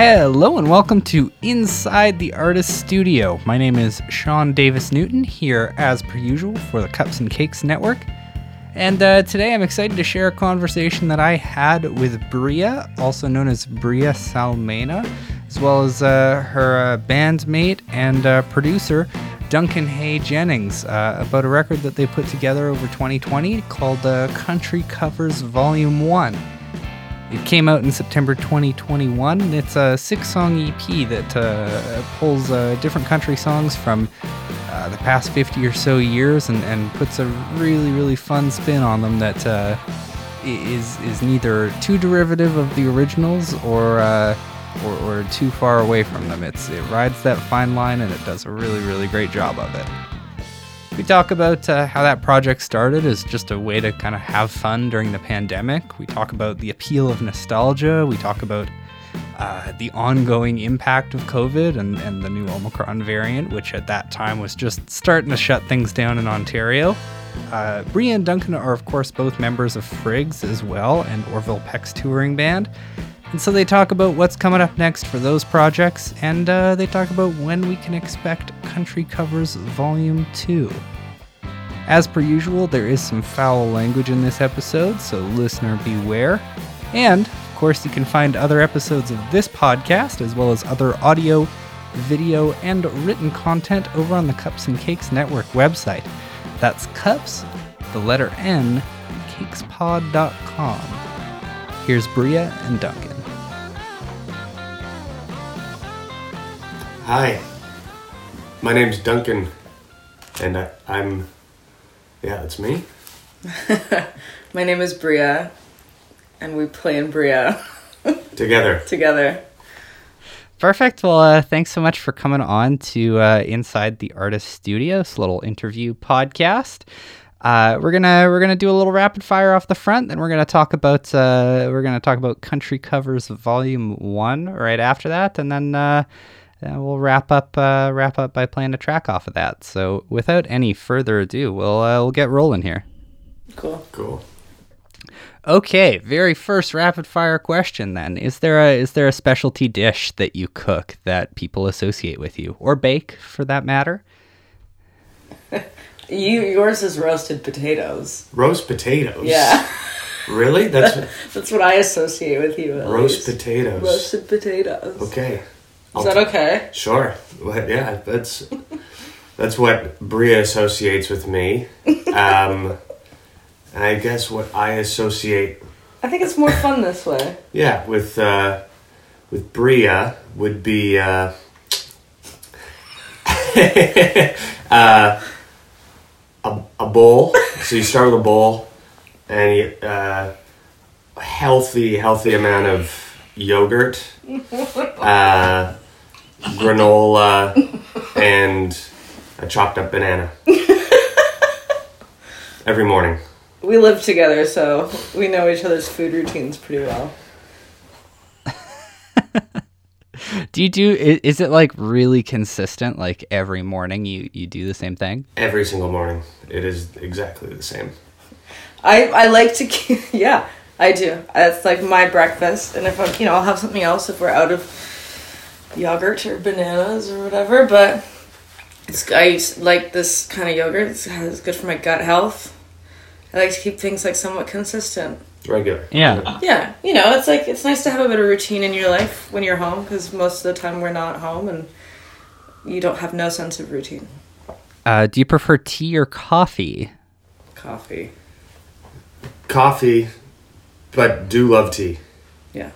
Hello and welcome to Inside the Artist Studio. My name is Sean Davis Newton, here as per usual for the Cups and Cakes Network. And today I'm excited to share a conversation that I had with Bria, also known as Bria Salmena, as well as her bandmate and producer, Duncan Hay Jennings, about a record that they put together over 2020 called Country Covers Volume 1. It came out in September 2021, and it's a 6-song EP that pulls different country songs from the past 50 or so years and puts a really, really fun spin on them that is neither too derivative of the originals or too far away from them. It rides that fine line, and it does a really, really great job of it. We talk about how that project started as just a way to kind of have fun during the pandemic. We talk about the appeal of nostalgia. We talk about the ongoing impact of COVID and the new Omicron variant, which at that time was just starting to shut things down in Ontario. Bria and Duncan are, of course, both members of Frigs as well, and Orville Peck's touring band. And so they talk about what's coming up next for those projects, and they talk about when we can expect Country Covers Volume 2. As per usual, there is some foul language in this episode, so listener beware. And, of course, you can find other episodes of this podcast, as well as other audio, video, and written content over on the Cups and Cakes Network website. That's cups, the letter N, cakespod.com. Here's Bria and Duncan. Hi, my name's Duncan, and it's me. My name is Bria, and we play in Bria. Together. Perfect. Well, thanks so much for coming on to Inside the Artist Studio, this little interview podcast. We're gonna do a little rapid fire off the front, then we're gonna talk about Country Covers Volume 1 right after that, and then we'll wrap up by playing a track off of that. So without any further ado, we'll get rolling here. Cool. Okay, very first rapid fire question then: is there a specialty dish that you cook that people associate with you, or bake for that matter? Yours is roasted potatoes. Roast potatoes? Yeah. Really? That's what I associate with you. Potatoes. Roasted potatoes. Okay. Is that okay? Sure. Well, yeah, that's what Bria associates with me. And I guess what I associate... I think it's more fun this way. Yeah, with Bria would be... A bowl. So you start with a bowl, and you, a healthy amount of yogurt, granola, and a chopped up banana. Every morning. We live together, so we know each other's food routines pretty well. Is it like really consistent, like every morning you do the same thing? Every single morning. It is exactly the same. I like to keep, yeah, I do. That's like my breakfast, and if I'm, I'll have something else if we're out of yogurt or bananas or whatever, but I like this kind of yogurt. It's good for my gut health. I like to keep things like somewhat consistent. Regular. Yeah. Yeah. It's like, it's nice to have a bit of routine in your life when you're home, because most of the time we're not home and you don't have no sense of routine. Do you prefer tea or coffee? Coffee. Coffee, but do love tea. Yeah.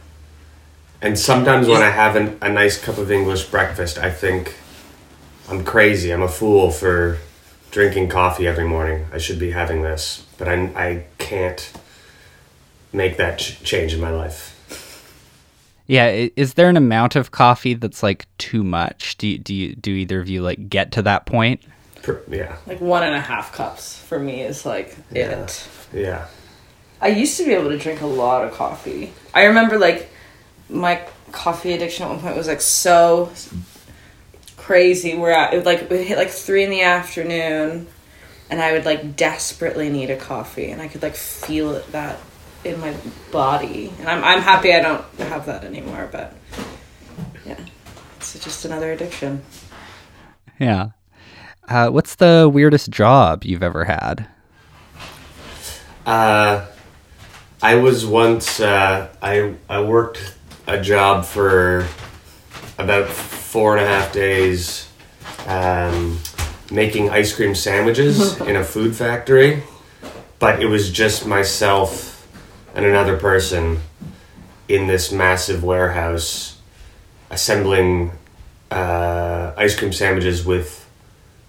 And sometimes when I have a nice cup of English breakfast, I think I'm crazy. I'm a fool for drinking coffee every morning. I should be having this, but I can't make that change in my life. Yeah, is there an amount of coffee that's like too much? Do either of you like get to that point? Yeah. Like 1.5 cups for me is like it. Yeah. I used to be able to drink a lot of coffee. I remember like my coffee addiction at one point was like so crazy where it would hit like 3 p.m. and I would like desperately need a coffee, and I could like feel it that in my body, and I'm happy I don't have that anymore, but it's just another addiction. Yeah. What's the weirdest job you've ever had? I was once, I worked a job for about 4.5 days making ice cream sandwiches in a food factory, but it was just myself and another person in this massive warehouse assembling ice cream sandwiches with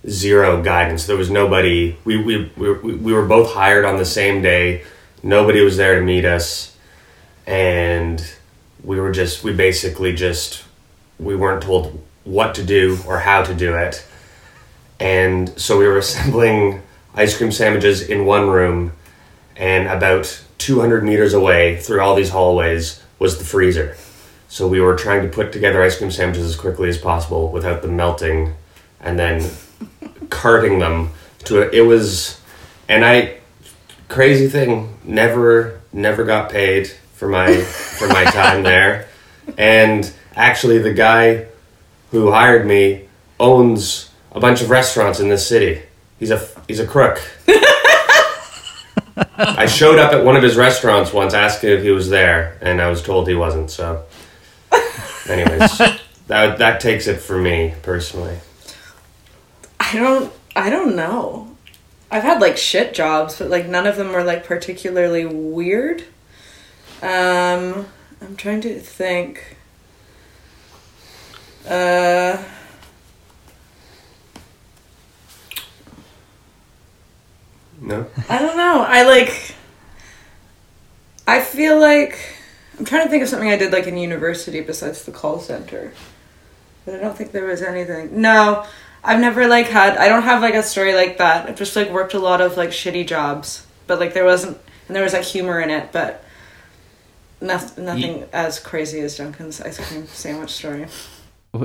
zero guidance. There was nobody. We were both hired on the same day. Nobody was there to meet us, and we weren't told what to do or how to do it. And so we were assembling ice cream sandwiches in one room, and about 200 meters away through all these hallways was the freezer. So we were trying to put together ice cream sandwiches as quickly as possible without them melting, and then carting them to it. It was, and I... Crazy thing, never got paid for my time there. And actually the guy who hired me owns a bunch of restaurants in this city. He's a crook. I showed up at one of his restaurants once asking if he was there, and I was told he wasn't. So anyways, that takes it for me personally. I don't know. I've had, like, shit jobs, but, like, none of them were, like, particularly weird. I'm trying to think. No? I don't know. I feel like... I'm trying to think of something I did, like, in university besides the call center. But I don't think there was anything. No. I've never, like, had... I don't have, like, a story like that. I've just, like, worked a lot of, like, shitty jobs. But, like, there wasn't... And there was, like, humor in it, but... Nothing as crazy as Duncan's ice cream sandwich story.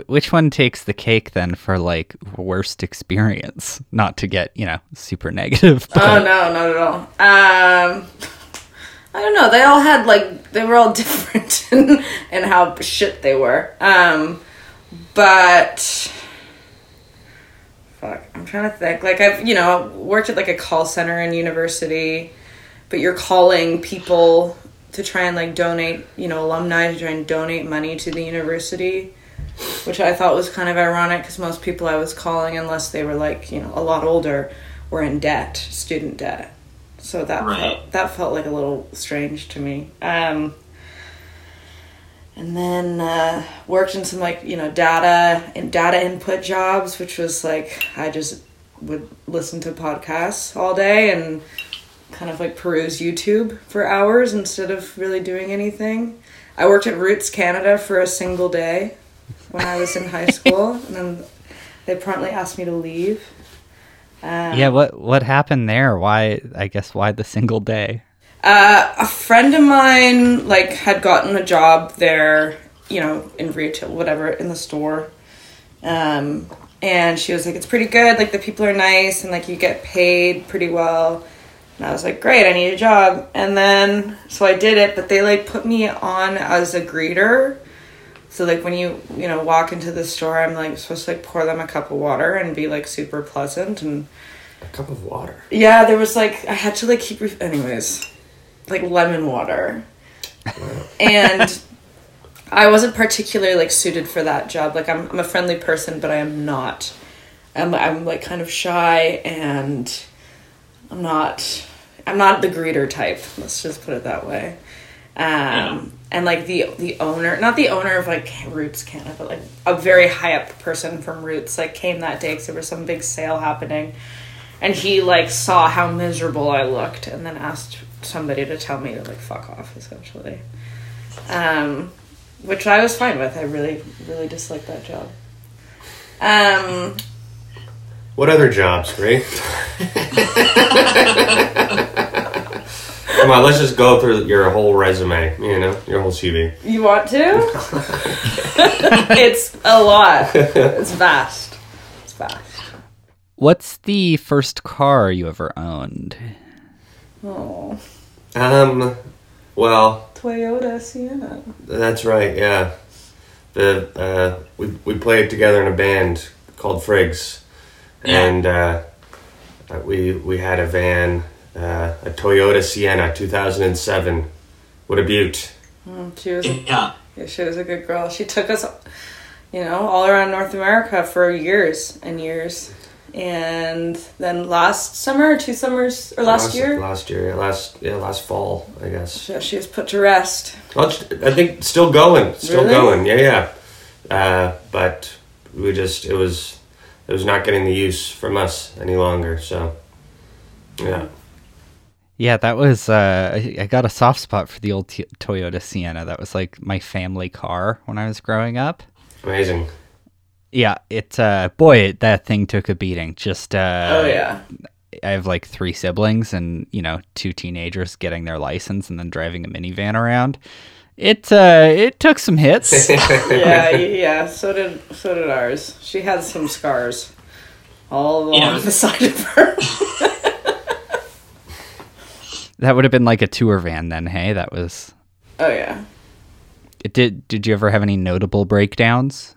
Which one takes the cake, then, for, like, worst experience? Not to get, you know, super negative. But... Oh, no, not at all. I don't know. They all had, like... They were all different in how shit they were. But... Fuck, I'm trying to think. Like, I've, you know, worked at, like, a call center in university, but you're calling people to try and, like, donate, you know, alumni to try and donate money to the university, which I thought was kind of ironic because most people I was calling, unless they were, like, you know, a lot older, were in debt, student debt. So that felt like a little strange to me. And then worked in some, like, you know, data input jobs, which was, like, I just would listen to podcasts all day and kind of, like, peruse YouTube for hours instead of really doing anything. I worked at Roots Canada for a single day when I was in high school, and then they promptly asked me to leave. Yeah, what happened there? Why the single day? A friend of mine, like, had gotten a job there, you know, in retail, whatever, in the store. And she was like, it's pretty good. Like, the people are nice and, like, you get paid pretty well. And I was like, great, I need a job. And then, so I did it, but they, like, put me on as a greeter. So, like, when you know, walk into the store, I'm, like, supposed to, like, pour them a cup of water and be, like, super pleasant. And a cup of water? Yeah, there was, like, I had to, like, keep, anyways... like lemon water. Wow. And I wasn't particularly, like, suited for that job. Like, I'm a friendly person, but I am not. I'm like kind of shy, and I'm not the greeter type. Let's just put it that way. And like the owner, not the owner of, like, Roots Canada, but, like, a very high up person from Roots, like, came that day because there was some big sale happening, and he, like, saw how miserable I looked, and then asked somebody to tell me to, like, fuck off, essentially, which I was fine with. I really, really disliked that job. What other jobs, Grace? Come on, let's just go through your whole resume, you know, your whole CV. You want to? It's a lot. It's vast. It's vast. What's the first car you ever owned? Oh. Well. Toyota Sienna. That's right, yeah. we played together in a band called Frigs, and we had a van, a Toyota Sienna 2007. What a beaut! She was she was a good girl. She took us, you know, all around North America for years and years. And then last summer, two summers, or last fall, I guess. She was put to rest. Well, I think still going. Yeah. But we just, it was not getting the use from us any longer. So, yeah, that was, I got a soft spot for the old Toyota Sienna. That was like my family car when I was growing up. Amazing. Yeah, that thing took a beating. Just, I have like three siblings and, you know, two teenagers getting their license and then driving a minivan around. It took some hits. So did ours. She has some scars all along the side of her. That would have been like a tour van then, hey? That was... Oh, yeah. Did you ever have any notable breakdowns?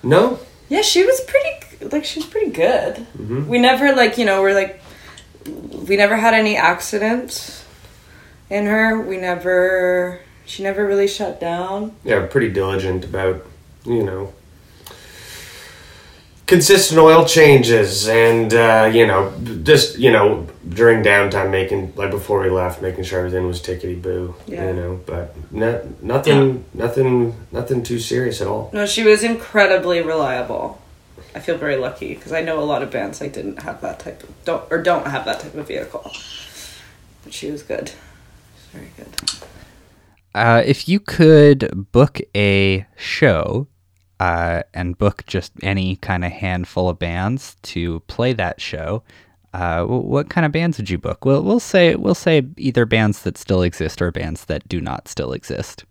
No. Yeah, she was pretty good. Mm-hmm. We never, we never had any accidents in her. She never really shut down. Yeah, pretty diligent about, consistent oil changes and, just, during downtime before we left, making sure everything was tickety-boo, but nothing too serious at all. No, she was incredibly reliable. I feel very lucky because I know a lot of bands didn't have that type of, don't have that type of vehicle. But she was good. She was very good. If you could book a show... and book just any kind of handful of bands to play that show, what kind of bands would you book? Well, we'll say either bands that still exist or bands that do not still exist.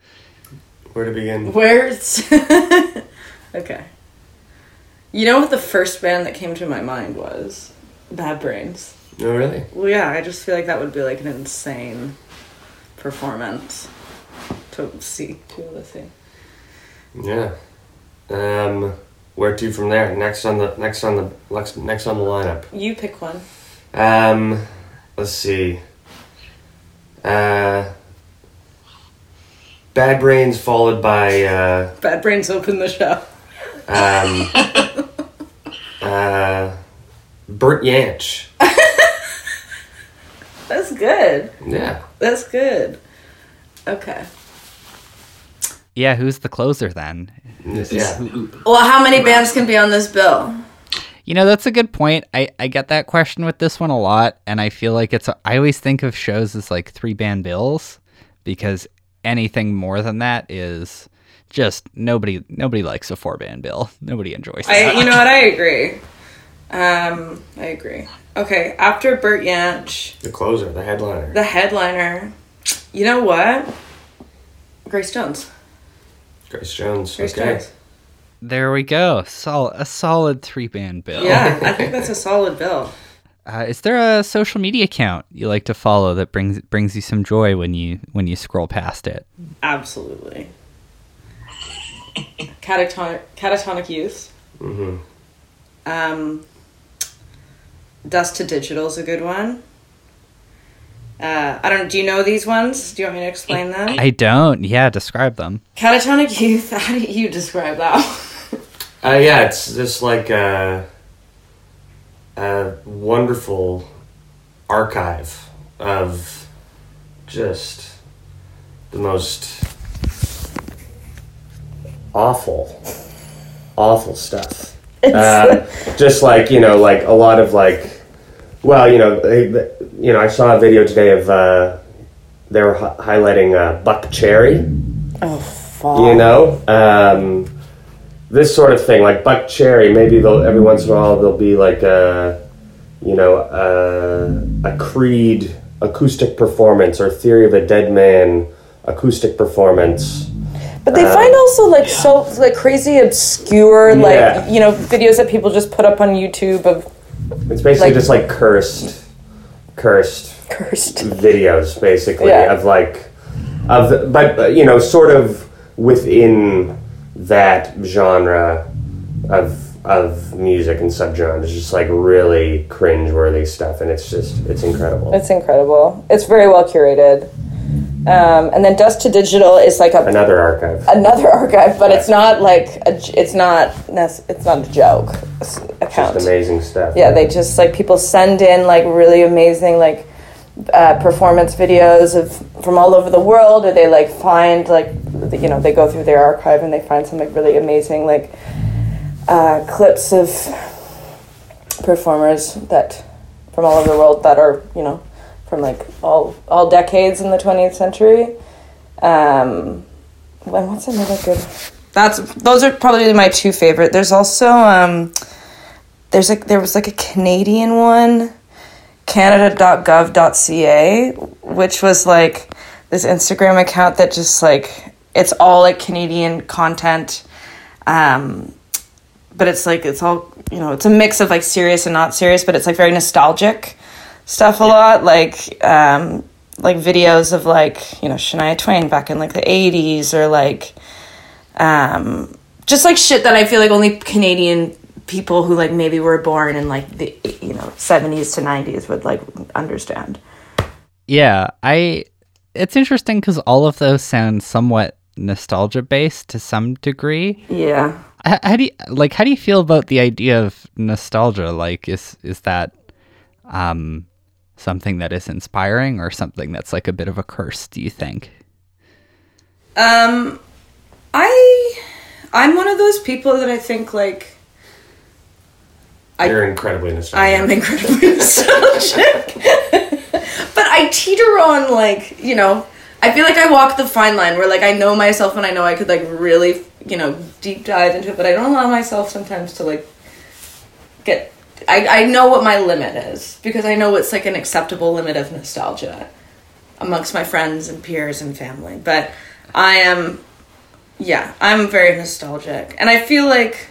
Where to begin? Okay. You know what the first band that came to my mind was? Bad Brains. Oh, really? Well, yeah, I just feel like that would be an insane performance to see. Yeah. Where to from there? Next on the lineup. You pick one. Let's see. Bad Brains followed by. Bad Brains open the show. Bert Jansch. That's good. Yeah. That's good. Okay. Yeah, who's the closer then? Yeah. Well, how many bands can be on this bill? You know, that's a good point. I get that question with this one a lot, and I feel like I always think of shows as three-band bills, because anything more than that is just nobody likes a four-band bill. Nobody enjoys that. You know what? I agree. Okay, after Bert Jansch. The closer, the headliner. You know what? Grace Jones. There we go. A solid three-band bill. Yeah, I think that's a solid bill. Is there a social media account you like to follow that brings you some joy when you scroll past it? Absolutely. Catatonic Youth. Mm-hmm. Dust to Digital is a good one. Do you know these ones? Do you want me to explain them? I don't. Yeah, describe them. Catatonic Youth, how do you describe that? It's just a wonderful archive of just the most awful stuff. A lot of well, I saw a video today of they were highlighting Buck Cherry. Oh, fuck. This sort of thing, Buck Cherry. Maybe every once in a while there'll be a Creed acoustic performance or Theory of a Dead Man acoustic performance. But they find also so crazy obscure videos that people just put up on YouTube of. It's basically just cursed videos, basically of but sort of within that genre of music and subgenre is just like really cringeworthy stuff, and it's just it's incredible. It's very well curated. And then Dust to Digital is like another archive, but yeah. it's not a joke. Account. Just amazing stuff. Yeah, right? They just like people send in like really amazing like performance videos from all over the world, or they like find like they go through their archive and they find some like really amazing like clips of performers that from all over the world that are from like all decades in the 20th century. What's another good? Those are probably my two favorite. There's also there was a Canadian one, Canada.gov.ca, which was like this Instagram account that just like it's all like Canadian content, but it's like it's all it's a mix of like serious and not serious, but it's like very nostalgic stuff a lot, like videos of like Shania Twain back in like the 80s, or like just like shit that I feel like only Canadian people who like maybe were born in like the 70s to 90s would like understand. Yeah, it's interesting because all of those sound somewhat nostalgia based to some degree. Yeah. How do you feel about the idea of nostalgia? Like, is that something that is inspiring, or something that's like a bit of a curse, do you think? I'm one of those people that I think like you're incredibly nostalgic. I am incredibly nostalgic. But I teeter on like, I feel like I walk the fine line where like I know myself and I know I could like really, deep dive into it, but I don't allow myself sometimes to like get I know what my limit is, because I know it's like an acceptable limit of nostalgia amongst my friends and peers and family. But I'm very nostalgic. And I feel like,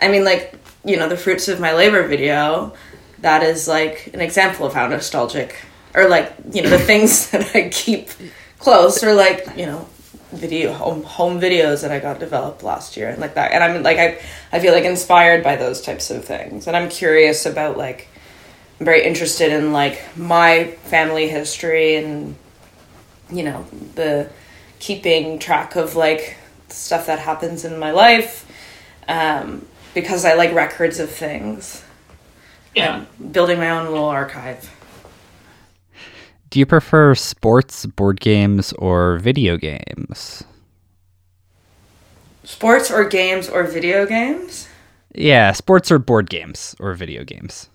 the Fruits of My Labor video, that is like an example of how nostalgic, or like, the things that I keep close, or like, video home videos that I got developed last year and like that, and I'm like I feel like inspired by those types of things, and I'm curious about like I'm very interested in like my family history and the keeping track of like stuff that happens in my life, because I like records of things. Yeah, building my own little archive. Do you prefer sports, board games, or video games? Sports or games or video games? Yeah, sports or board games or video games.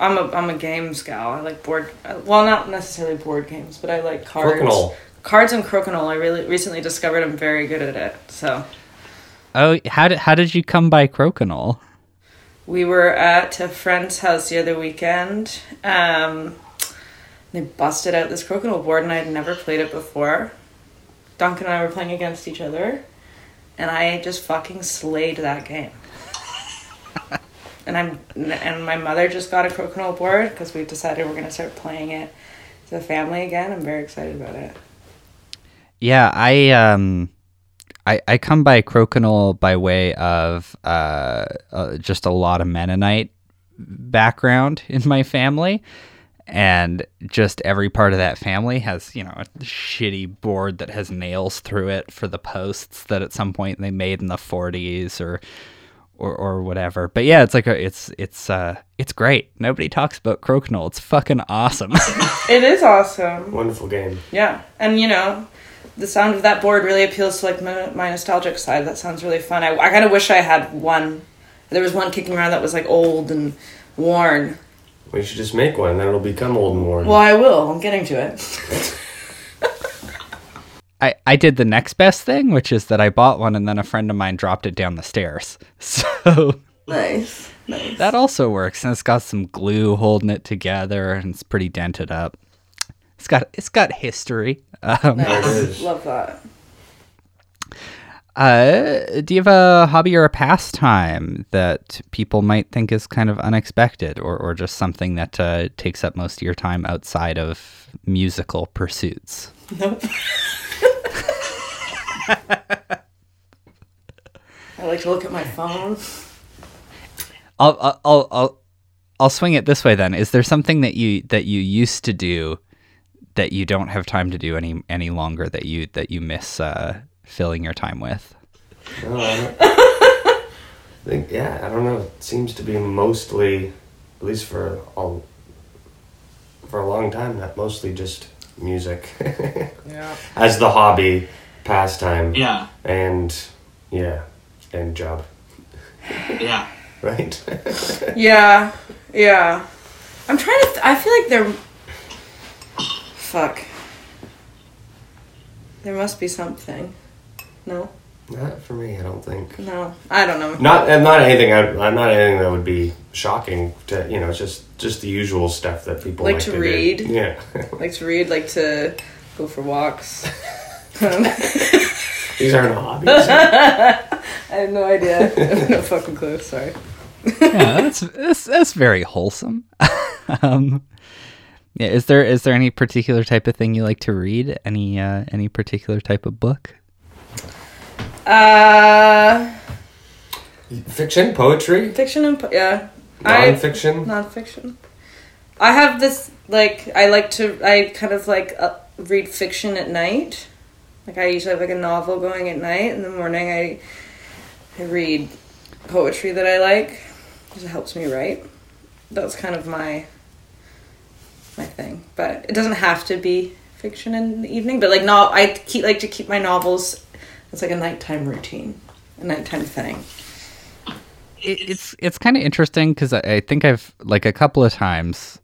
I'm a games gal. I like not necessarily board games, but I like cards. Crokinole. Cards and Crokinole. I really recently discovered I'm very good at it. So. Oh, how did you come by Crokinole? We were at a friend's house the other weekend. They busted out this Crokinole board, and I had never played it before. Duncan and I were playing against each other, and I just fucking slayed that game. And my mother just got a Crokinole board because we've decided we're going to start playing it as a family again. I'm very excited about it. Yeah, I come by Crokinole by way of just a lot of Mennonite background in my family. And just every part of that family has, a shitty board that has nails through it for the posts that at some point they made in the 40s or whatever. But yeah, it's like it's great. Nobody talks about Crokinole. It's fucking awesome. It is awesome. Wonderful game. Yeah, and the sound of that board really appeals to like my nostalgic side. That sounds really fun. I kind of wish I had one. There was one kicking around that was like old and worn. We should just make one, then it'll become old and worn. Well, I will. I'm getting to it. I did the next best thing, which is that I bought one, and then a friend of mine dropped it down the stairs. So nice. That also works, and it's got some glue holding it together, and it's pretty dented up. It's got history. Nice. Love that. Do you have a hobby or a pastime that people might think is kind of unexpected, or just something that takes up most of your time outside of musical pursuits? Nope. I like to look at my phone. I'll swing it this way then. Is there something that you used to do that you don't have time to do any longer that you miss filling your time with? No, I don't know. It seems to be mostly, at least for a long time, not mostly just music. Yeah. As the hobby, pastime. Yeah. And job. Yeah. Right? Yeah. Yeah. I'm trying to... I feel like there... Fuck. There must be something. No? Not for me, I don't think. No, I don't know. Not anything that would be shocking to, you know, it's just the usual stuff that people like to read. Do. Yeah. Like to go for walks. These aren't hobbies. I have no idea. I have no fucking clue. Sorry. Yeah, that's very wholesome. Yeah, is there any particular type of thing you like to read? Any particular type of book? Fiction, poetry? Fiction and yeah. Nonfiction? Nonfiction. I have this, like, I kind of read fiction at night. Like, I usually have, like, a novel going at night. In the morning, I read poetry that I like, because it helps me write. That's kind of my thing. But it doesn't have to be fiction in the evening, but, like, I like to keep my novels... It's like a nighttime routine, a nighttime thing. It's kind of interesting because I think I've, like, a couple of times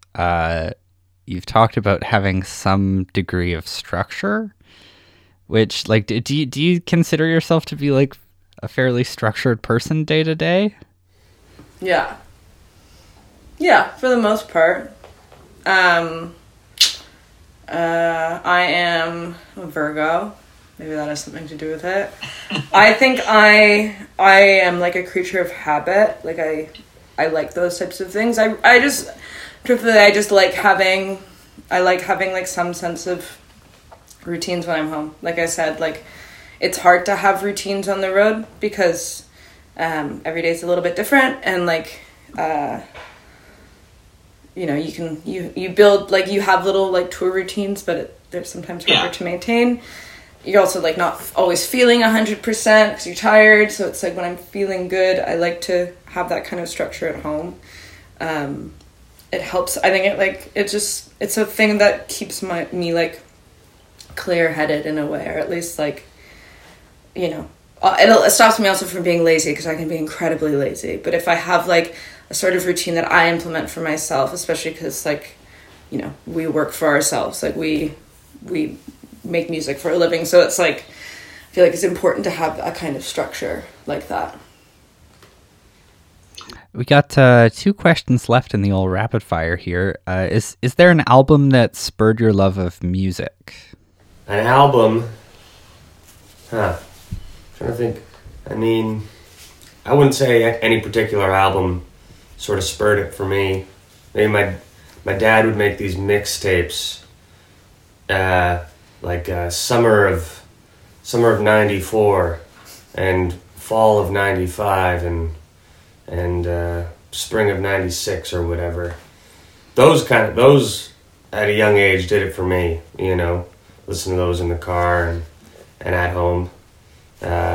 you've talked about having some degree of structure, which, like, do you consider yourself to be, like, a fairly structured person day to day? Yeah. Yeah, for the most part. I am a Virgo. Maybe that has something to do with it. I think I am like a creature of habit. Like I like those types of things. I just like having like some sense of routines when I'm home. Like I said, like it's hard to have routines on the road because every day's a little bit different, and like you know, you build, like, you have little like tour routines, but they're sometimes harder to maintain. You're also, like, not always feeling 100% because you're tired. So it's, like, when I'm feeling good, I like to have that kind of structure at home. It helps. I think it's a thing that keeps me, like, clear-headed in a way. Or at least, like, you know. It stops me also from being lazy because I can be incredibly lazy. But if I have, like, a sort of routine that I implement for myself, especially because, like, you know, we work for ourselves. Like, we make music for a living, so it's like I feel like it's important to have a kind of structure like that. We got 2 questions left in the old rapid fire here. Is there an album that spurred your love of music? An album? I'm trying to think. I mean, I wouldn't say any particular album sort of spurred it for me. Maybe my dad would make these mixtapes. Summer of 94 and fall of 95 and spring of 96 or whatever. Those at a young age did it for me, you know. Listen to those in the car and at home. That's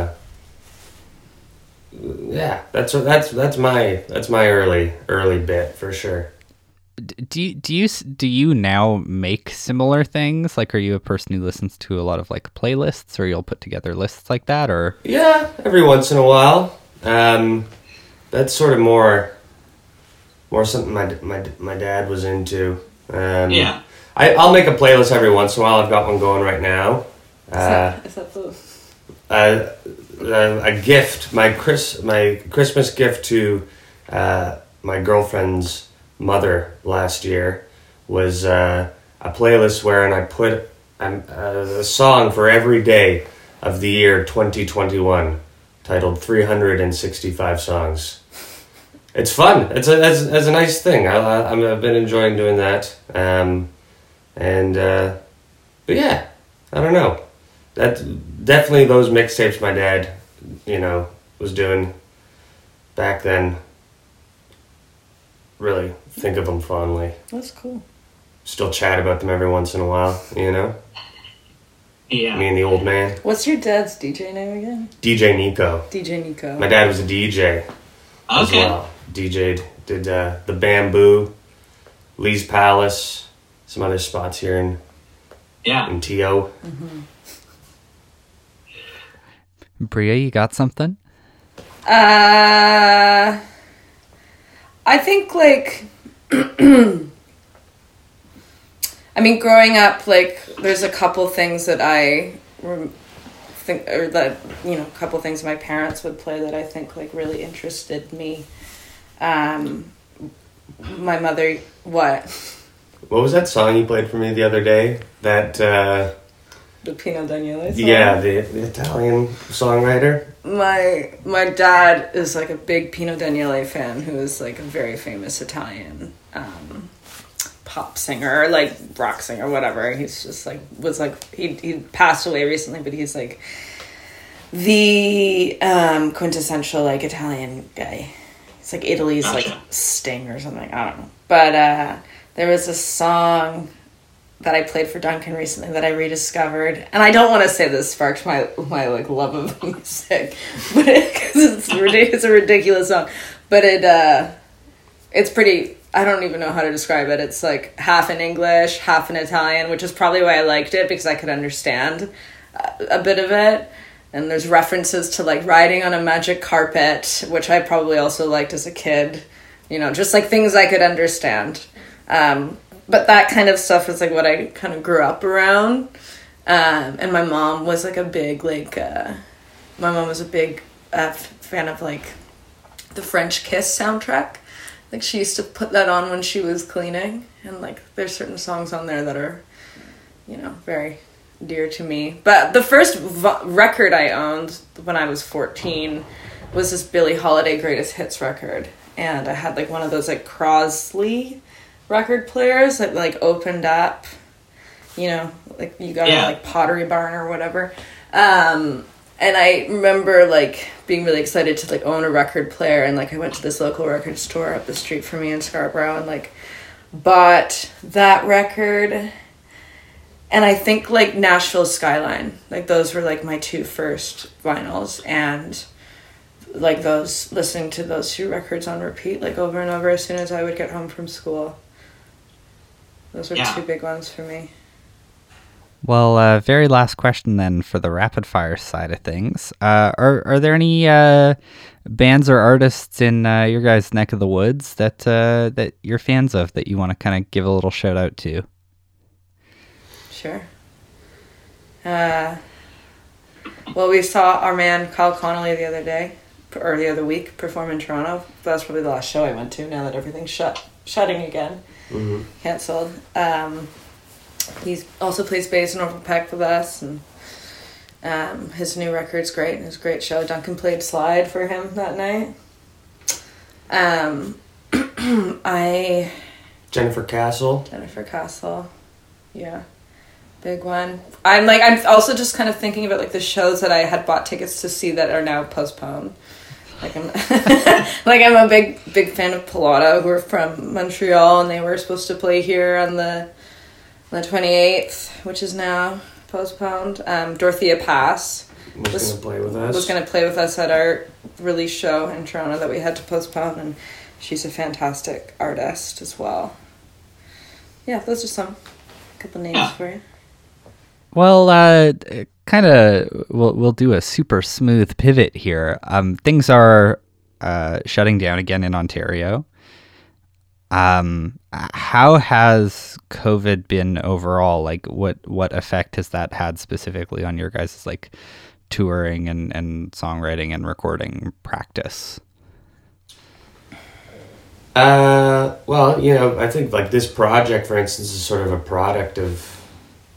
my early bit for sure. Do you now make similar things? Like, are you a person who listens to a lot of, like, playlists, or you'll put together lists like that, or? Yeah, every once in a while. That's sort of more something my dad was into. Yeah. I'll make a playlist every once in a while. I've got one going right now. A gift, my Christmas gift to my girlfriend's mother last year was a playlist wherein I put a song for every day of the year 2021 titled 365 Songs. It's fun. It's a nice thing. I've been enjoying doing that. But yeah, I don't know. That definitely those mixtapes my dad, you know, was doing back then, really think of them fondly. That's cool. Still chat about them every once in a while, you know? Yeah. Me and the old man. What's your dad's DJ name again? DJ Nico. DJ Nico. My dad was a DJ. Okay. As well. DJ'd, did the Bamboo, Lee's Palace, some other spots here in, yeah, in T.O. Mm-hmm. Bria, you got something? I think, like, I mean, growing up, like, there's a couple things that I think, or that, you know, a couple things my parents would play that I think, like, really interested me. My mother, what? What was that song you played for me the other day? That, the Pino Daniele song? Yeah, the Italian songwriter. My dad is, like, a big Pino Daniele fan who is, like, a very famous Italian, pop singer, like rock singer, whatever. He's just like, was like, he passed away recently, but he's like the quintessential, like, Italian guy. It's like Italy's, like, Sting or something, I don't know. But there was a song that I played for Duncan recently that I rediscovered, and I don't want to say this sparked my like love of music, but because it's a ridiculous song, but it's pretty. I don't even know how to describe it. It's like half in English, half in Italian, which is probably why I liked it, because I could understand a bit of it. And there's references to, like, riding on a magic carpet, which I probably also liked as a kid, you know, just like things I could understand. But that kind of stuff is like what I kind of grew up around. And my mom was like a big, like, fan of, like, the French Kiss soundtrack. Like, she used to put that on when she was cleaning, and, like, there's certain songs on there that are, you know, very dear to me. But the first record I owned when I was 14 was this Billie Holiday Greatest Hits record, and I had, like, one of those, like, Crosley record players that, like, opened up, you know, like, you got on, like, Pottery Barn or whatever. And I remember, like, being really excited to, like, own a record player, and, like, I went to this local record store up the street from me in Scarborough and, like, bought that record. And I think, like, Nashville Skyline, like, those were, like, my two first vinyls, and, like, those, listening to those two records on repeat, like, over and over as soon as I would get home from school. Those were two big ones for me. Well, very last question then for the rapid fire side of things. Are there any bands or artists in your guys' neck of the woods that that you're fans of that you want to kind of give a little shout out to? Sure. Well, we saw our man Kyle Connolly the other week perform in Toronto. That's probably the last show I went to now that everything's shutting again, mm-hmm. Cancelled. He also plays bass in Orville Peck with us, and his new record's great, and it's a great show. Duncan played slide for him that night. Jennifer Castle, yeah, big one. I'm also just kind of thinking about, like, the shows that I had bought tickets to see that are now postponed. Like, I'm a big fan of Palata, who are from Montreal, and they were supposed to play here on the 28th, which is now postponed. Dorothea Paas was going to play with us. Was going to play with us at our release show in Toronto that we had to postpone, and she's a fantastic artist as well. Yeah, those are couple names for you. Well, kind of, we'll do a super smooth pivot here. Things are shutting down again in Ontario. How has COVID been overall? Like, what effect has that had specifically on your guys' like touring and songwriting and recording practice? Well, you know, I think, like, this project, for instance, is sort of a product of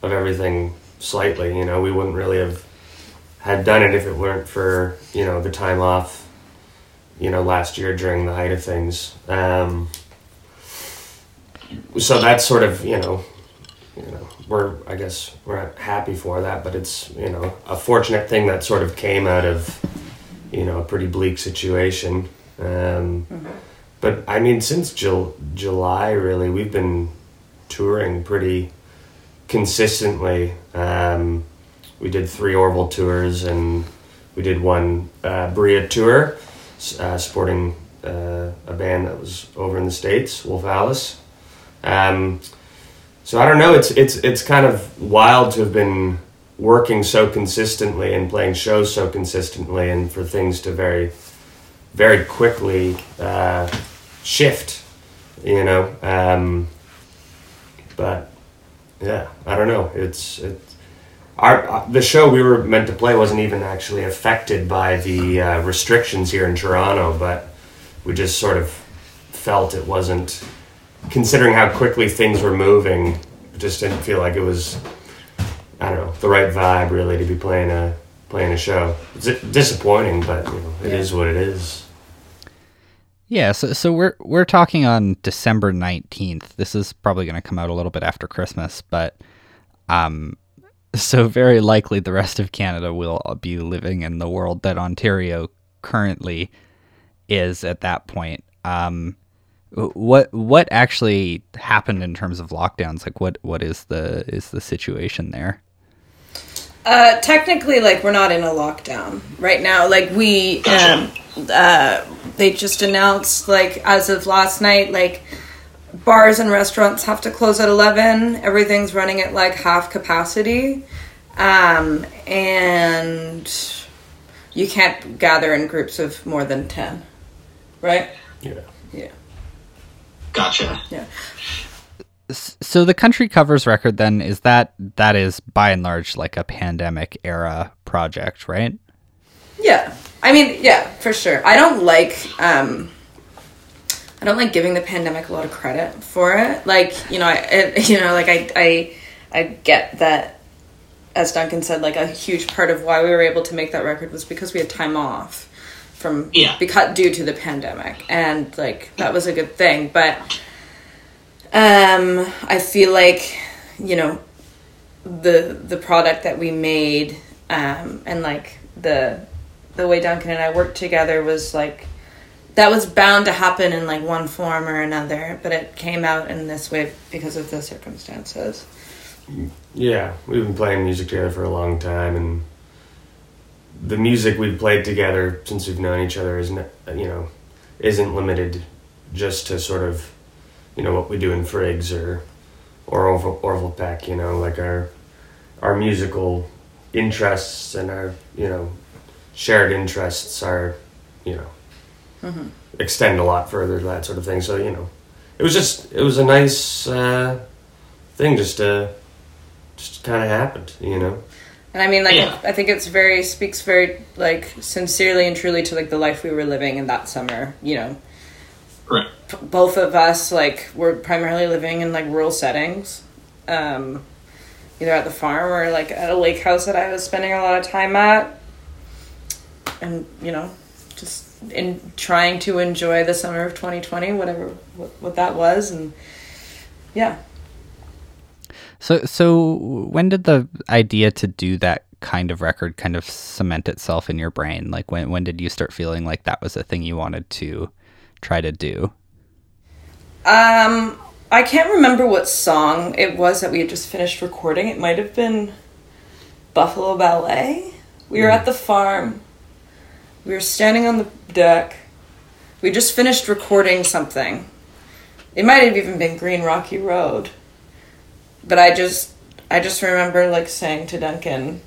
everything slightly. You know, we wouldn't really have done it if it weren't for, you know, the time off, you know, last year during the height of things. So that's sort of, you know, we're not happy for that, but it's, you know, a fortunate thing that sort of came out of you know, a pretty bleak situation. But I mean, since July, really, we've been touring pretty consistently. We did 3 Orville tours, and we did 1 Bria tour, supporting a band that was over in the States, Wolf Alice. So I don't know. It's kind of wild to have been working so consistently and playing shows so consistently, and for things to very, very quickly shift, you know. But yeah, I don't know. It's the show we were meant to play wasn't even actually affected by the restrictions here in Toronto, but we just sort of felt it wasn't, considering how quickly things were moving. It just didn't feel like it was, I don't know, the right vibe really to be playing a show. It's disappointing, but you know, it is what it is. Yeah, so we're talking on December 19th. This is probably going to come out a little bit after Christmas, but so very likely the rest of Canada will be living in the world that Ontario currently is at that point. What actually happened in terms of lockdowns? Like, what is the situation there? Technically, like, we're not in a lockdown right now. Like, we they just announced, like, as of last night, like, bars and restaurants have to close at 11. Everything's running at like half capacity, and you can't gather in groups of more than 10, right? Yeah. Gotcha. Yeah. So the Country Covers record then is that is by and large like a pandemic era project, right? Yeah. I mean, yeah, for sure. I don't like giving the pandemic a lot of credit for it. Like, you know, I get that, as Duncan said, like a huge part of why we were able to make that record was because we had time off from due to the pandemic, and like that was a good thing. But I feel like, you know, the product that we made and like the way Duncan and I worked together was like, that was bound to happen in like one form or another, but it came out in this way because of the circumstances. Yeah, we've been playing music together for a long time, and the music we've played together since we've known each other isn't limited just to sort of, you know, what we do in Frigs or Orville Peck, you know, like our musical interests and our, you know, shared interests are, you know, extend a lot further to that sort of thing. So, you know, it was a nice thing just kind of happened, you know. And I mean, like, yeah. I think it speaks very, like, sincerely and truly to, like, the life we were living in that summer, you know. Right. Both of us, like, were primarily living in, like, rural settings, either at the farm or, like, at a lake house that I was spending a lot of time at. And, you know, just in trying to enjoy the summer of 2020, whatever what that was, and yeah. So when did the idea to do that kind of record kind of cement itself in your brain? Like, when did you start feeling like that was a thing you wanted to try to do? I can't remember what song it was that we had just finished recording. It might have been Buffalo Ballet. We were at the farm. We were standing on the deck. We just finished recording something. It might have even been Green Rocky Road. But I just remember, like, saying to Duncan,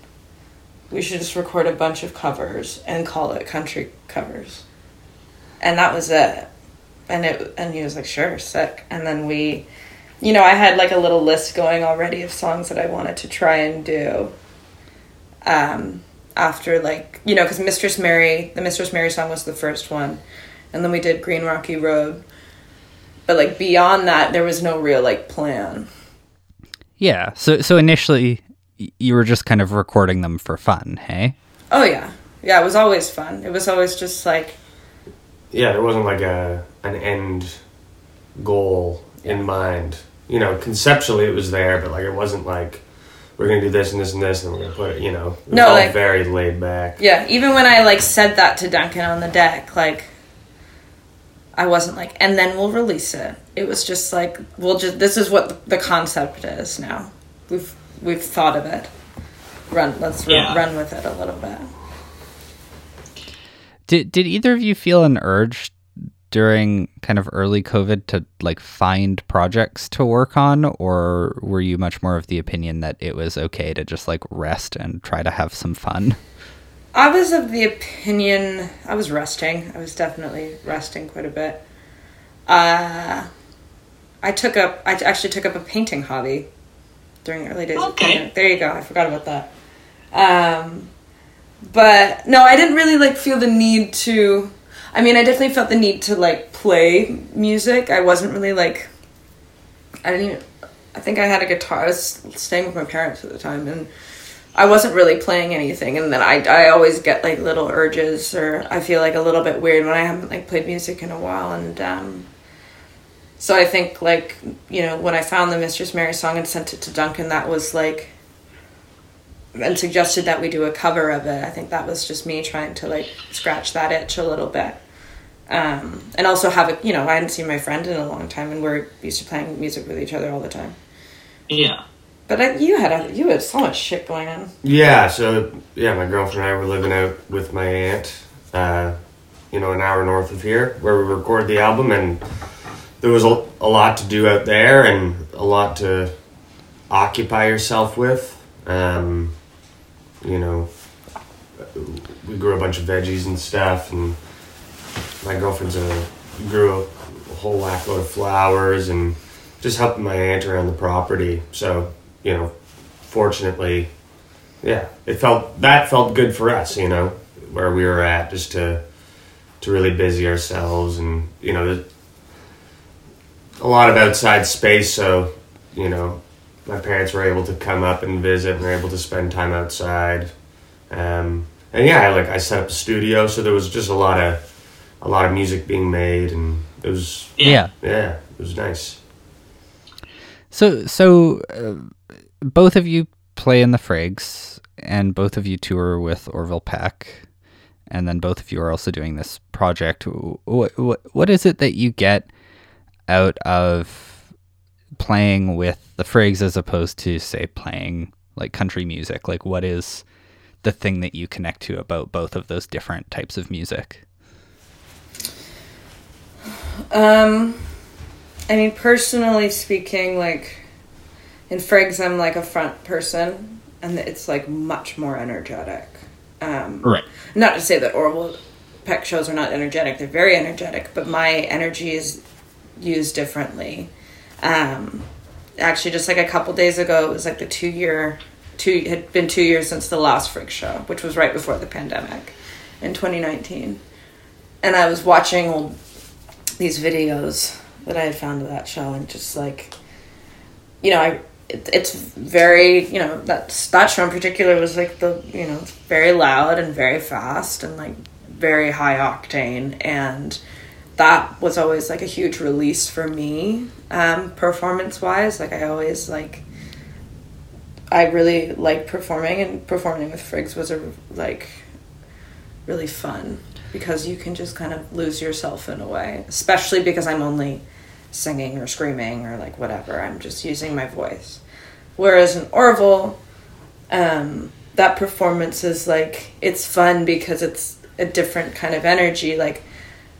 we should just record a bunch of covers and call it Country Covers. And that was it. And he was like, sure, sick. And then we, you know, I had, like, a little list going already of songs that I wanted to try and do. After, like, you know, because the Mistress Mary song was the first one. And then we did Green Rocky Road. But, like, beyond that, there was no real, like, plan. Yeah, so initially you were just kind of recording them for fun, hey? Oh, yeah. Yeah, it was always fun. It was always just like... Yeah, there wasn't like an end goal in mind. You know, conceptually it was there, but like it wasn't like... we're going to do this and this and this, and we're going to put it, you know. No, all like, very laid back. Yeah, even when I, like, said that to Duncan on the deck, like, I wasn't like, and then we'll release it. It was just like, we'll just, this is what the concept is now. We've thought of it. Let's run with it a little bit. Did either of you feel an urge during kind of early COVID to like find projects to work on, or were you much more of the opinion that it was okay to just like rest and try to have some fun? I was of the opinion I was resting. I was definitely resting quite a bit. I actually took up a painting hobby during early days. Okay. There you go. I forgot about that. But no, I didn't really like feel the need to. I mean, I definitely felt the need to like play music. I wasn't really like. I think I had a guitar. I was staying with my parents at the time, and I wasn't really playing anything. And then I always get like little urges, or I feel like a little bit weird when I haven't like played music in a while. And so I think like, you know, when I found the Mistress Mary song and sent it to Duncan, that was like, and suggested that we do a cover of it. I think that was just me trying to like scratch that itch a little bit. And also have a, you know, I hadn't seen my friend in a long time, and we're used to playing music with each other all the time. Yeah. But you had so much shit going on. Yeah. So yeah, my girlfriend and I were living out with my aunt, you know, an hour north of here, where we recorded the album, and there was a lot to do out there and a lot to occupy yourself with. You know, we grew a bunch of veggies and stuff, and my girlfriend's grew a whole whack load of flowers, and just helping my aunt around the property. So, you know, fortunately, yeah, that felt good for us, you know, where we were at, just to really busy ourselves, and, you know, a lot of outside space. So, you know, my parents were able to come up and visit, and were able to spend time outside. And yeah, I set up a studio, so there was just a lot of music being made, and it was, yeah, it was nice. So, both of you play in the Frigs, and both of you tour with Orville Peck, and then both of you are also doing this project. What is it that you get out of playing with the Frigs as opposed to, say, playing like country music? Like, what is the thing that you connect to about both of those different types of music? I mean, personally speaking, like, in Frigs, I'm, like, a front person, and it's, like, much more energetic. Right. Not to say that Orville Peck shows are not energetic. They're very energetic, but my energy is used differently. Actually, just, like, a couple days ago, it was, like, it had been 2 years since the last Frigs show, which was right before the pandemic in 2019. And I was watching these videos that I had found of that show, and just like, you know, it's very, you know, that show in particular was like you know, very loud and very fast and like very high octane, and that was always like a huge release for me, performance wise. Like I really like performing, and performing with Frigs was really fun, because you can just kind of lose yourself in a way, especially because I'm only singing or screaming or like whatever. I'm just using my voice. Whereas in Orville, that performance is like, it's fun because it's a different kind of energy. Like,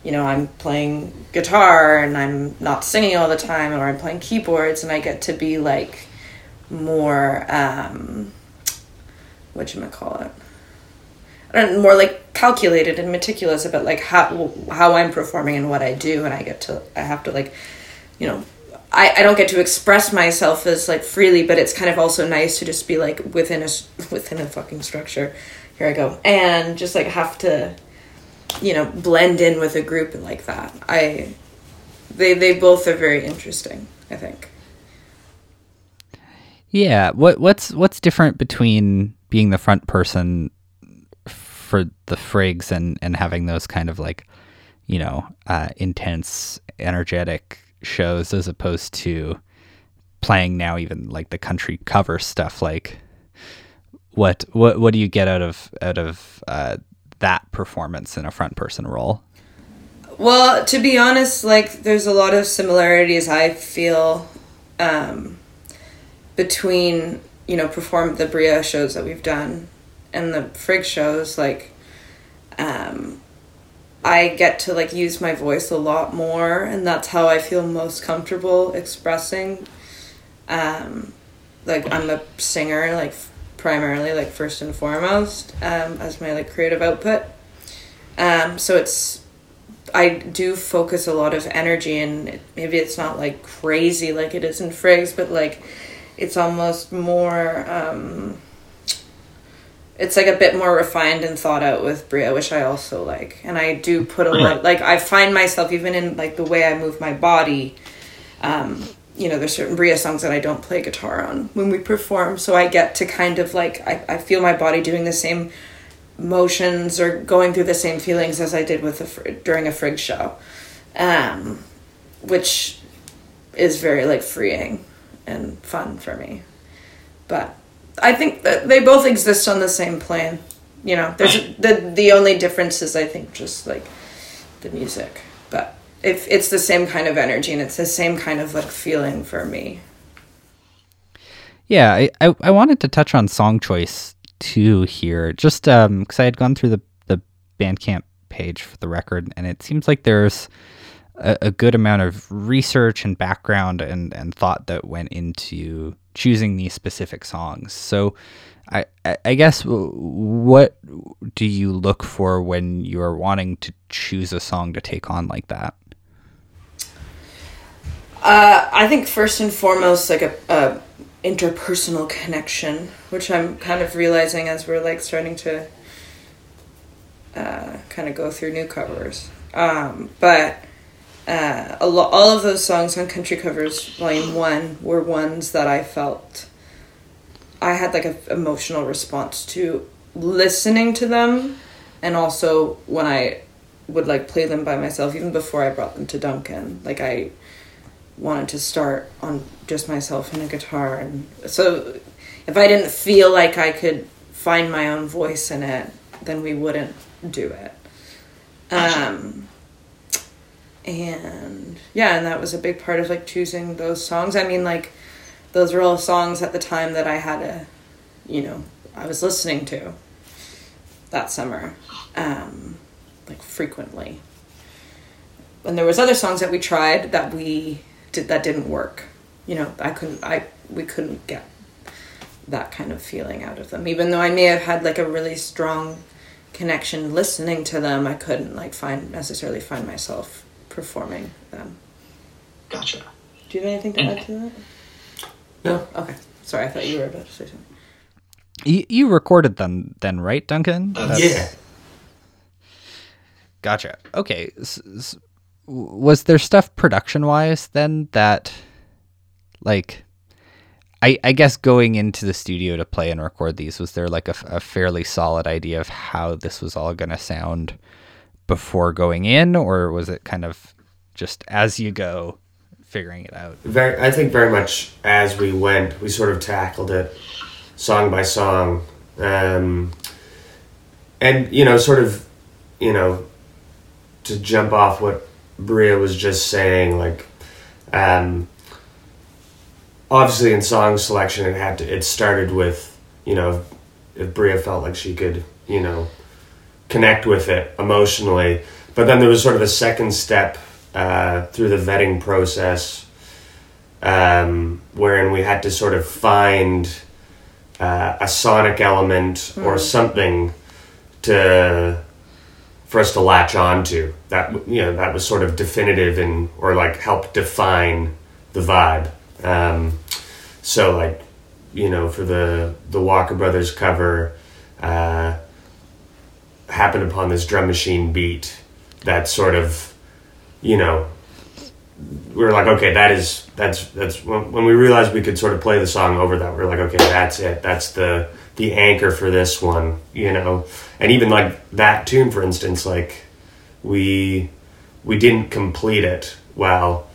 you know, I'm playing guitar and I'm not singing all the time, or I'm playing keyboards, and I get to be like more, more like calculated and meticulous about like how I'm performing and what I do, and I have to like, you know, I don't get to express myself as like freely, but it's kind of also nice to just be like within a fucking structure. Here I go, and just like have to, you know, blend in with a group and like that. They both are very interesting, I think. Yeah, what's different between being the front person for the Frigs and having those kind of like, you know, intense, energetic shows, as opposed to playing now even like the country cover stuff? Like, what do you get out of that performance in a front person role? Well, to be honest, like, there's a lot of similarities I feel between, you know, the Bria shows that we've done and the Frig shows. Like, I get to, like, use my voice a lot more, and that's how I feel most comfortable expressing. Like, I'm a singer, like, primarily, like, first and foremost, as my, like, creative output. So it's... I do focus a lot of energy, and maybe it's not, like, crazy like it is in Frigs, but, like, it's almost more... it's, like, a bit more refined and thought out with Bria, which I also like. And I do put a lot... Like, I find myself, even in, like, the way I move my body... you know, there's certain Bria songs that I don't play guitar on when we perform, so I get to kind of, like... I feel my body doing the same motions or going through the same feelings as I did during a Frig show, which is very, like, freeing and fun for me. But I think that they both exist on the same plane. You know, there's the only difference is, I think, just, like, the music. But if it's the same kind of energy, and it's the same kind of, like, feeling for me. Yeah, I wanted to touch on song choice too here, just because I had gone through the Bandcamp page for the record, and it seems like there's a good amount of research and background and thought that went into choosing these specific songs. So I guess, what do you look for when you're wanting to choose a song to take on like that? I think first and foremost, like, a interpersonal connection, which I'm kind of realizing as we're, like, starting to kind of go through new covers. But all of those songs on Country Covers Volume 1 were ones that I felt I had, like, an emotional response to listening to them, and also when I would, like, play them by myself, even before I brought them to Duncan. Like, I wanted to start on just myself and a guitar, and so if I didn't feel like I could find my own voice in it, then we wouldn't do it. And yeah, and that was a big part of, like, choosing those songs. I mean, like, those were all songs at the time that I had I was listening to that summer, like, frequently. And there was other songs that we tried that we did that didn't work. You know, we couldn't get that kind of feeling out of them. Even though I may have had, like, a really strong connection listening to them, I couldn't, like, necessarily find myself performing them. Gotcha. Do you have anything to add to that? No. Okay. Sorry, I thought you were about to say something. You recorded them then, right, Duncan? Yeah. Gotcha. Okay. So, was there stuff production-wise then that, like, I guess going into the studio to play and record these, was there, like, a fairly solid idea of how this was all going to sound before going in, or was it kind of just as you go figuring it out? I think very much as we went, we sort of tackled it song by song. And, you know, sort of, you know, to jump off what Bria was just saying, like, obviously in song selection it started with, you know, if Bria felt like she could, you know, connect with it emotionally. But then there was sort of a second step through the vetting process, wherein we had to sort of find a sonic element or something for us to latch on to, that, you know, that was sort of definitive and, or, like, helped define the vibe. So, like, you know, for the Walker Brothers cover, happened upon this drum machine beat that sort of, you know, we were like, okay, that's when we realized we could sort of play the song over that, we're like, okay, that's it. That's the anchor for this one, you know. And even, like, that tune, for instance, like, we didn't complete it while,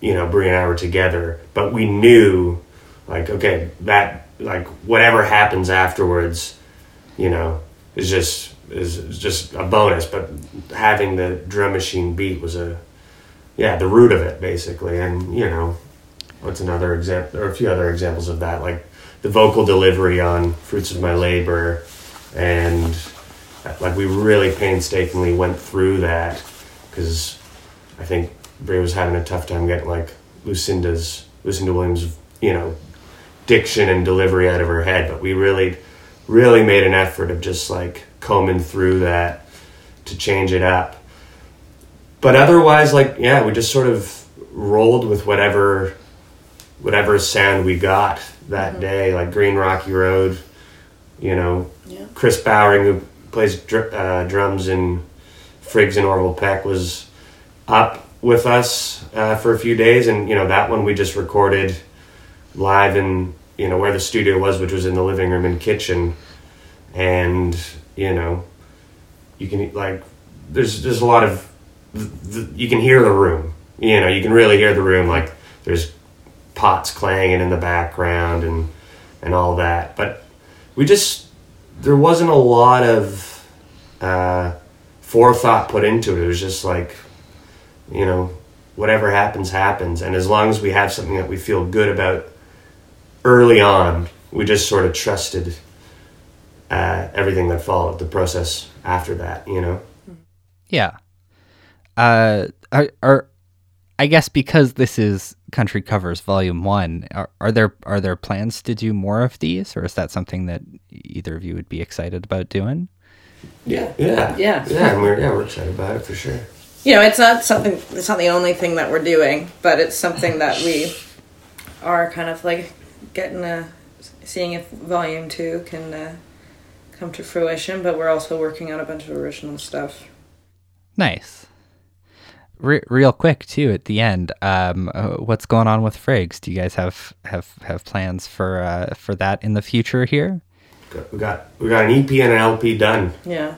you know, Bria and I were together, but we knew, like, okay, that like whatever happens afterwards, you know, is just a bonus. But having the drum machine beat was the root of it basically. And you know, what's another example, or a few other examples of that, like the vocal delivery on Fruits of My Labor, and like we really painstakingly went through that because I think Bria was having a tough time getting like Lucinda Williams, you know, diction and delivery out of her head, but we really, really made an effort of just like combing through that to change it up. But otherwise, like, yeah, we just sort of rolled with whatever sound we got that day, like Green Rocky Road, you know, Chris Bowering, who plays drums in Frigs and Orville Peck, was up with us for a few days. And, you know, that one we just recorded live in, you know, where the studio was, which was in the living room and kitchen. And, you know, you can, like, there's a lot of, you can hear the room, you know, you can really hear the room. Like, there's pots clanging in the background and all that. But we just, there wasn't a lot of forethought put into it. It was just like, you know, whatever happens, happens. And as long as we have something that we feel good about early on, we just sort of trusted everything that followed the process after that, you know? Yeah. I guess because this is Country Covers Volume 1, are there plans to do more of these, or is that something that either of you would be excited about doing? Yeah. We're excited about it for sure. You know, it's not the only thing that we're doing, but it's something that we are kind of like seeing if Volume 2 can come to fruition, but we're also working on a bunch of original stuff. Nice. Real quick too, at the end, what's going on with Frigs? Do you guys have plans for that in the future here? We got an EP and an LP done. Yeah.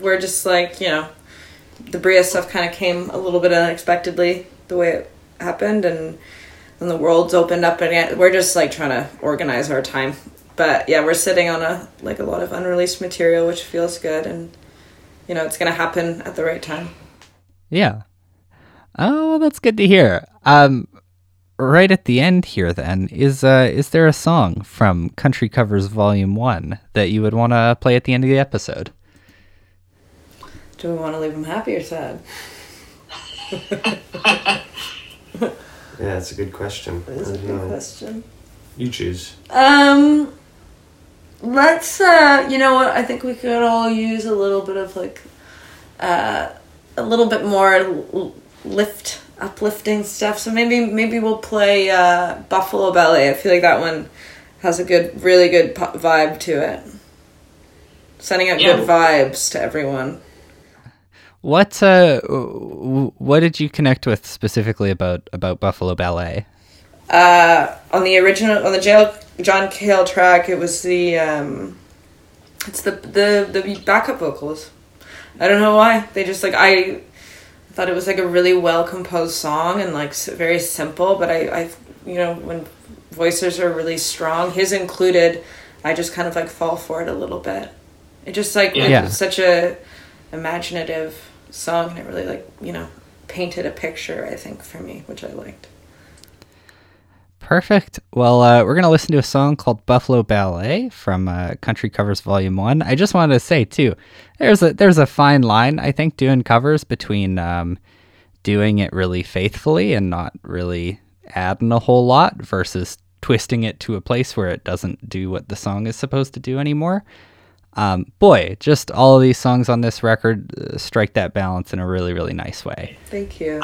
We're just like, you know, the Bria stuff kind of came a little bit unexpectedly the way it happened, and the world's opened up, and we're just like trying to organize our time. But yeah, we're sitting on a lot of unreleased material, which feels good, and you know, it's gonna happen at the right time. Yeah. Oh, that's good to hear. Right at the end here, then, is there a song from Country Covers Volume 1 that you would want to play at the end of the episode? Do we want to leave them happy or sad? Yeah, that's a good question. That's a good question. You choose. Let's, you know what, I think we could all use a little bit of, like, a little bit more uplifting stuff. So maybe we'll play Buffalo Ballet. I feel like that one has a good, really good vibe to it. Sending out good vibes to everyone. What did you connect with specifically about Buffalo Ballet? On the original, on the John Cale track, it was the backup vocals. I don't know why. They just, like, I thought it was, like, a really well-composed song and, like, very simple, but I you know, when voicers are really strong, his included, I just kind of, like, fall for it a little bit. It just, like, was such a imaginative song, and it really, like, you know, painted a picture, I think, for me, which I liked. Perfect. Well, we're going to listen to a song called Buffalo Ballet from Country Covers Volume 1. I just wanted to say, too, there's a fine line, I think, doing covers between doing it really faithfully and not really adding a whole lot versus twisting it to a place where it doesn't do what the song is supposed to do anymore. Boy, just all of these songs on this record strike that balance in a really, really nice way. Thank you.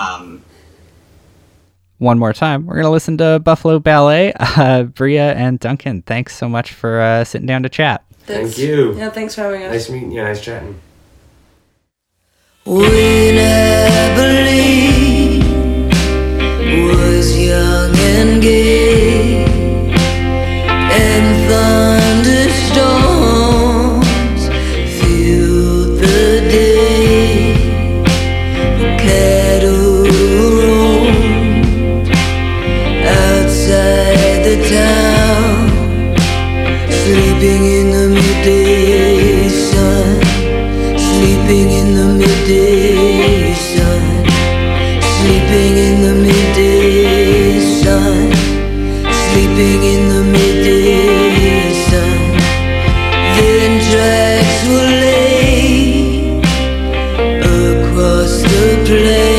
One more time, we're going to listen to Buffalo Ballet. Bria and Duncan, thanks so much for sitting down to chat. Thanks. Thank you. Yeah, thanks for having us. Nice meeting you. Nice chatting. When I believe was young and gay and thunderstorms filled the day, the cattle roamed outside the town. Sleeping in the midday sun, sleeping in the midday sun, sleeping in the midday sun, sleeping in the midday sun. Then tracks were laid across the plain.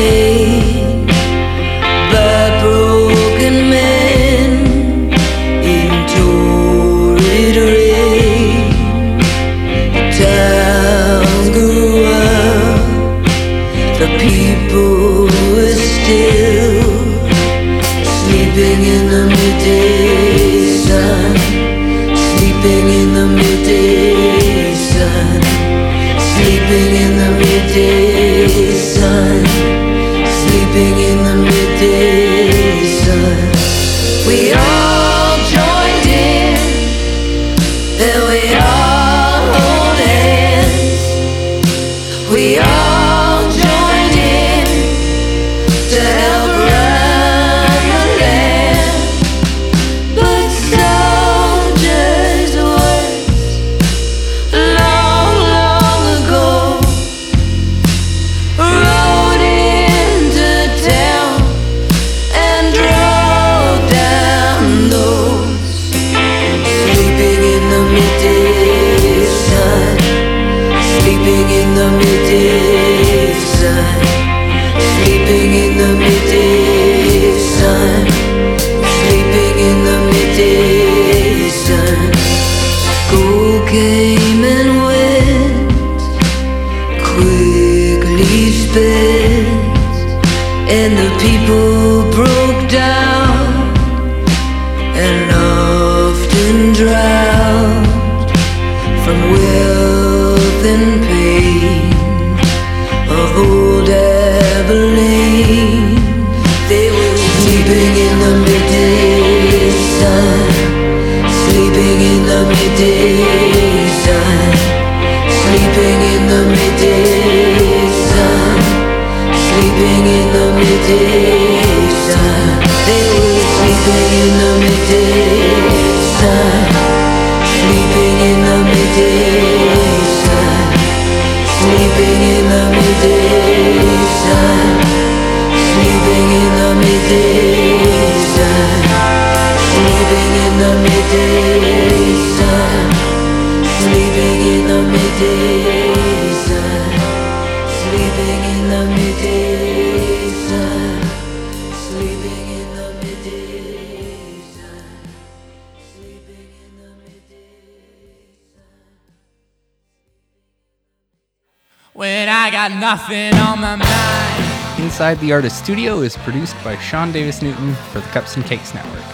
Inside the Artist Studio is produced by Sean Davis Newton for the Cups and Cakes Network.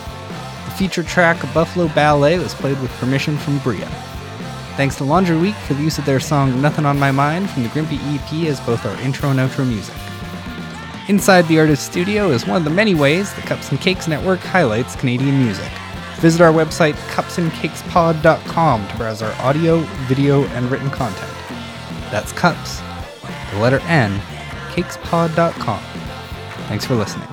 The feature track Buffalo Ballet was played with permission from Bria. Thanks to Laundry Week for the use of their song Nothing on My Mind from the Grimpy EP as both our intro and outro music. Inside the Artist Studio is one of the many ways the Cups and Cakes Network highlights Canadian music. Visit our website cupsandcakespod.com to browse our audio, video, and written content. That's Cups, the letter N, cakespod.com. Thanks for listening.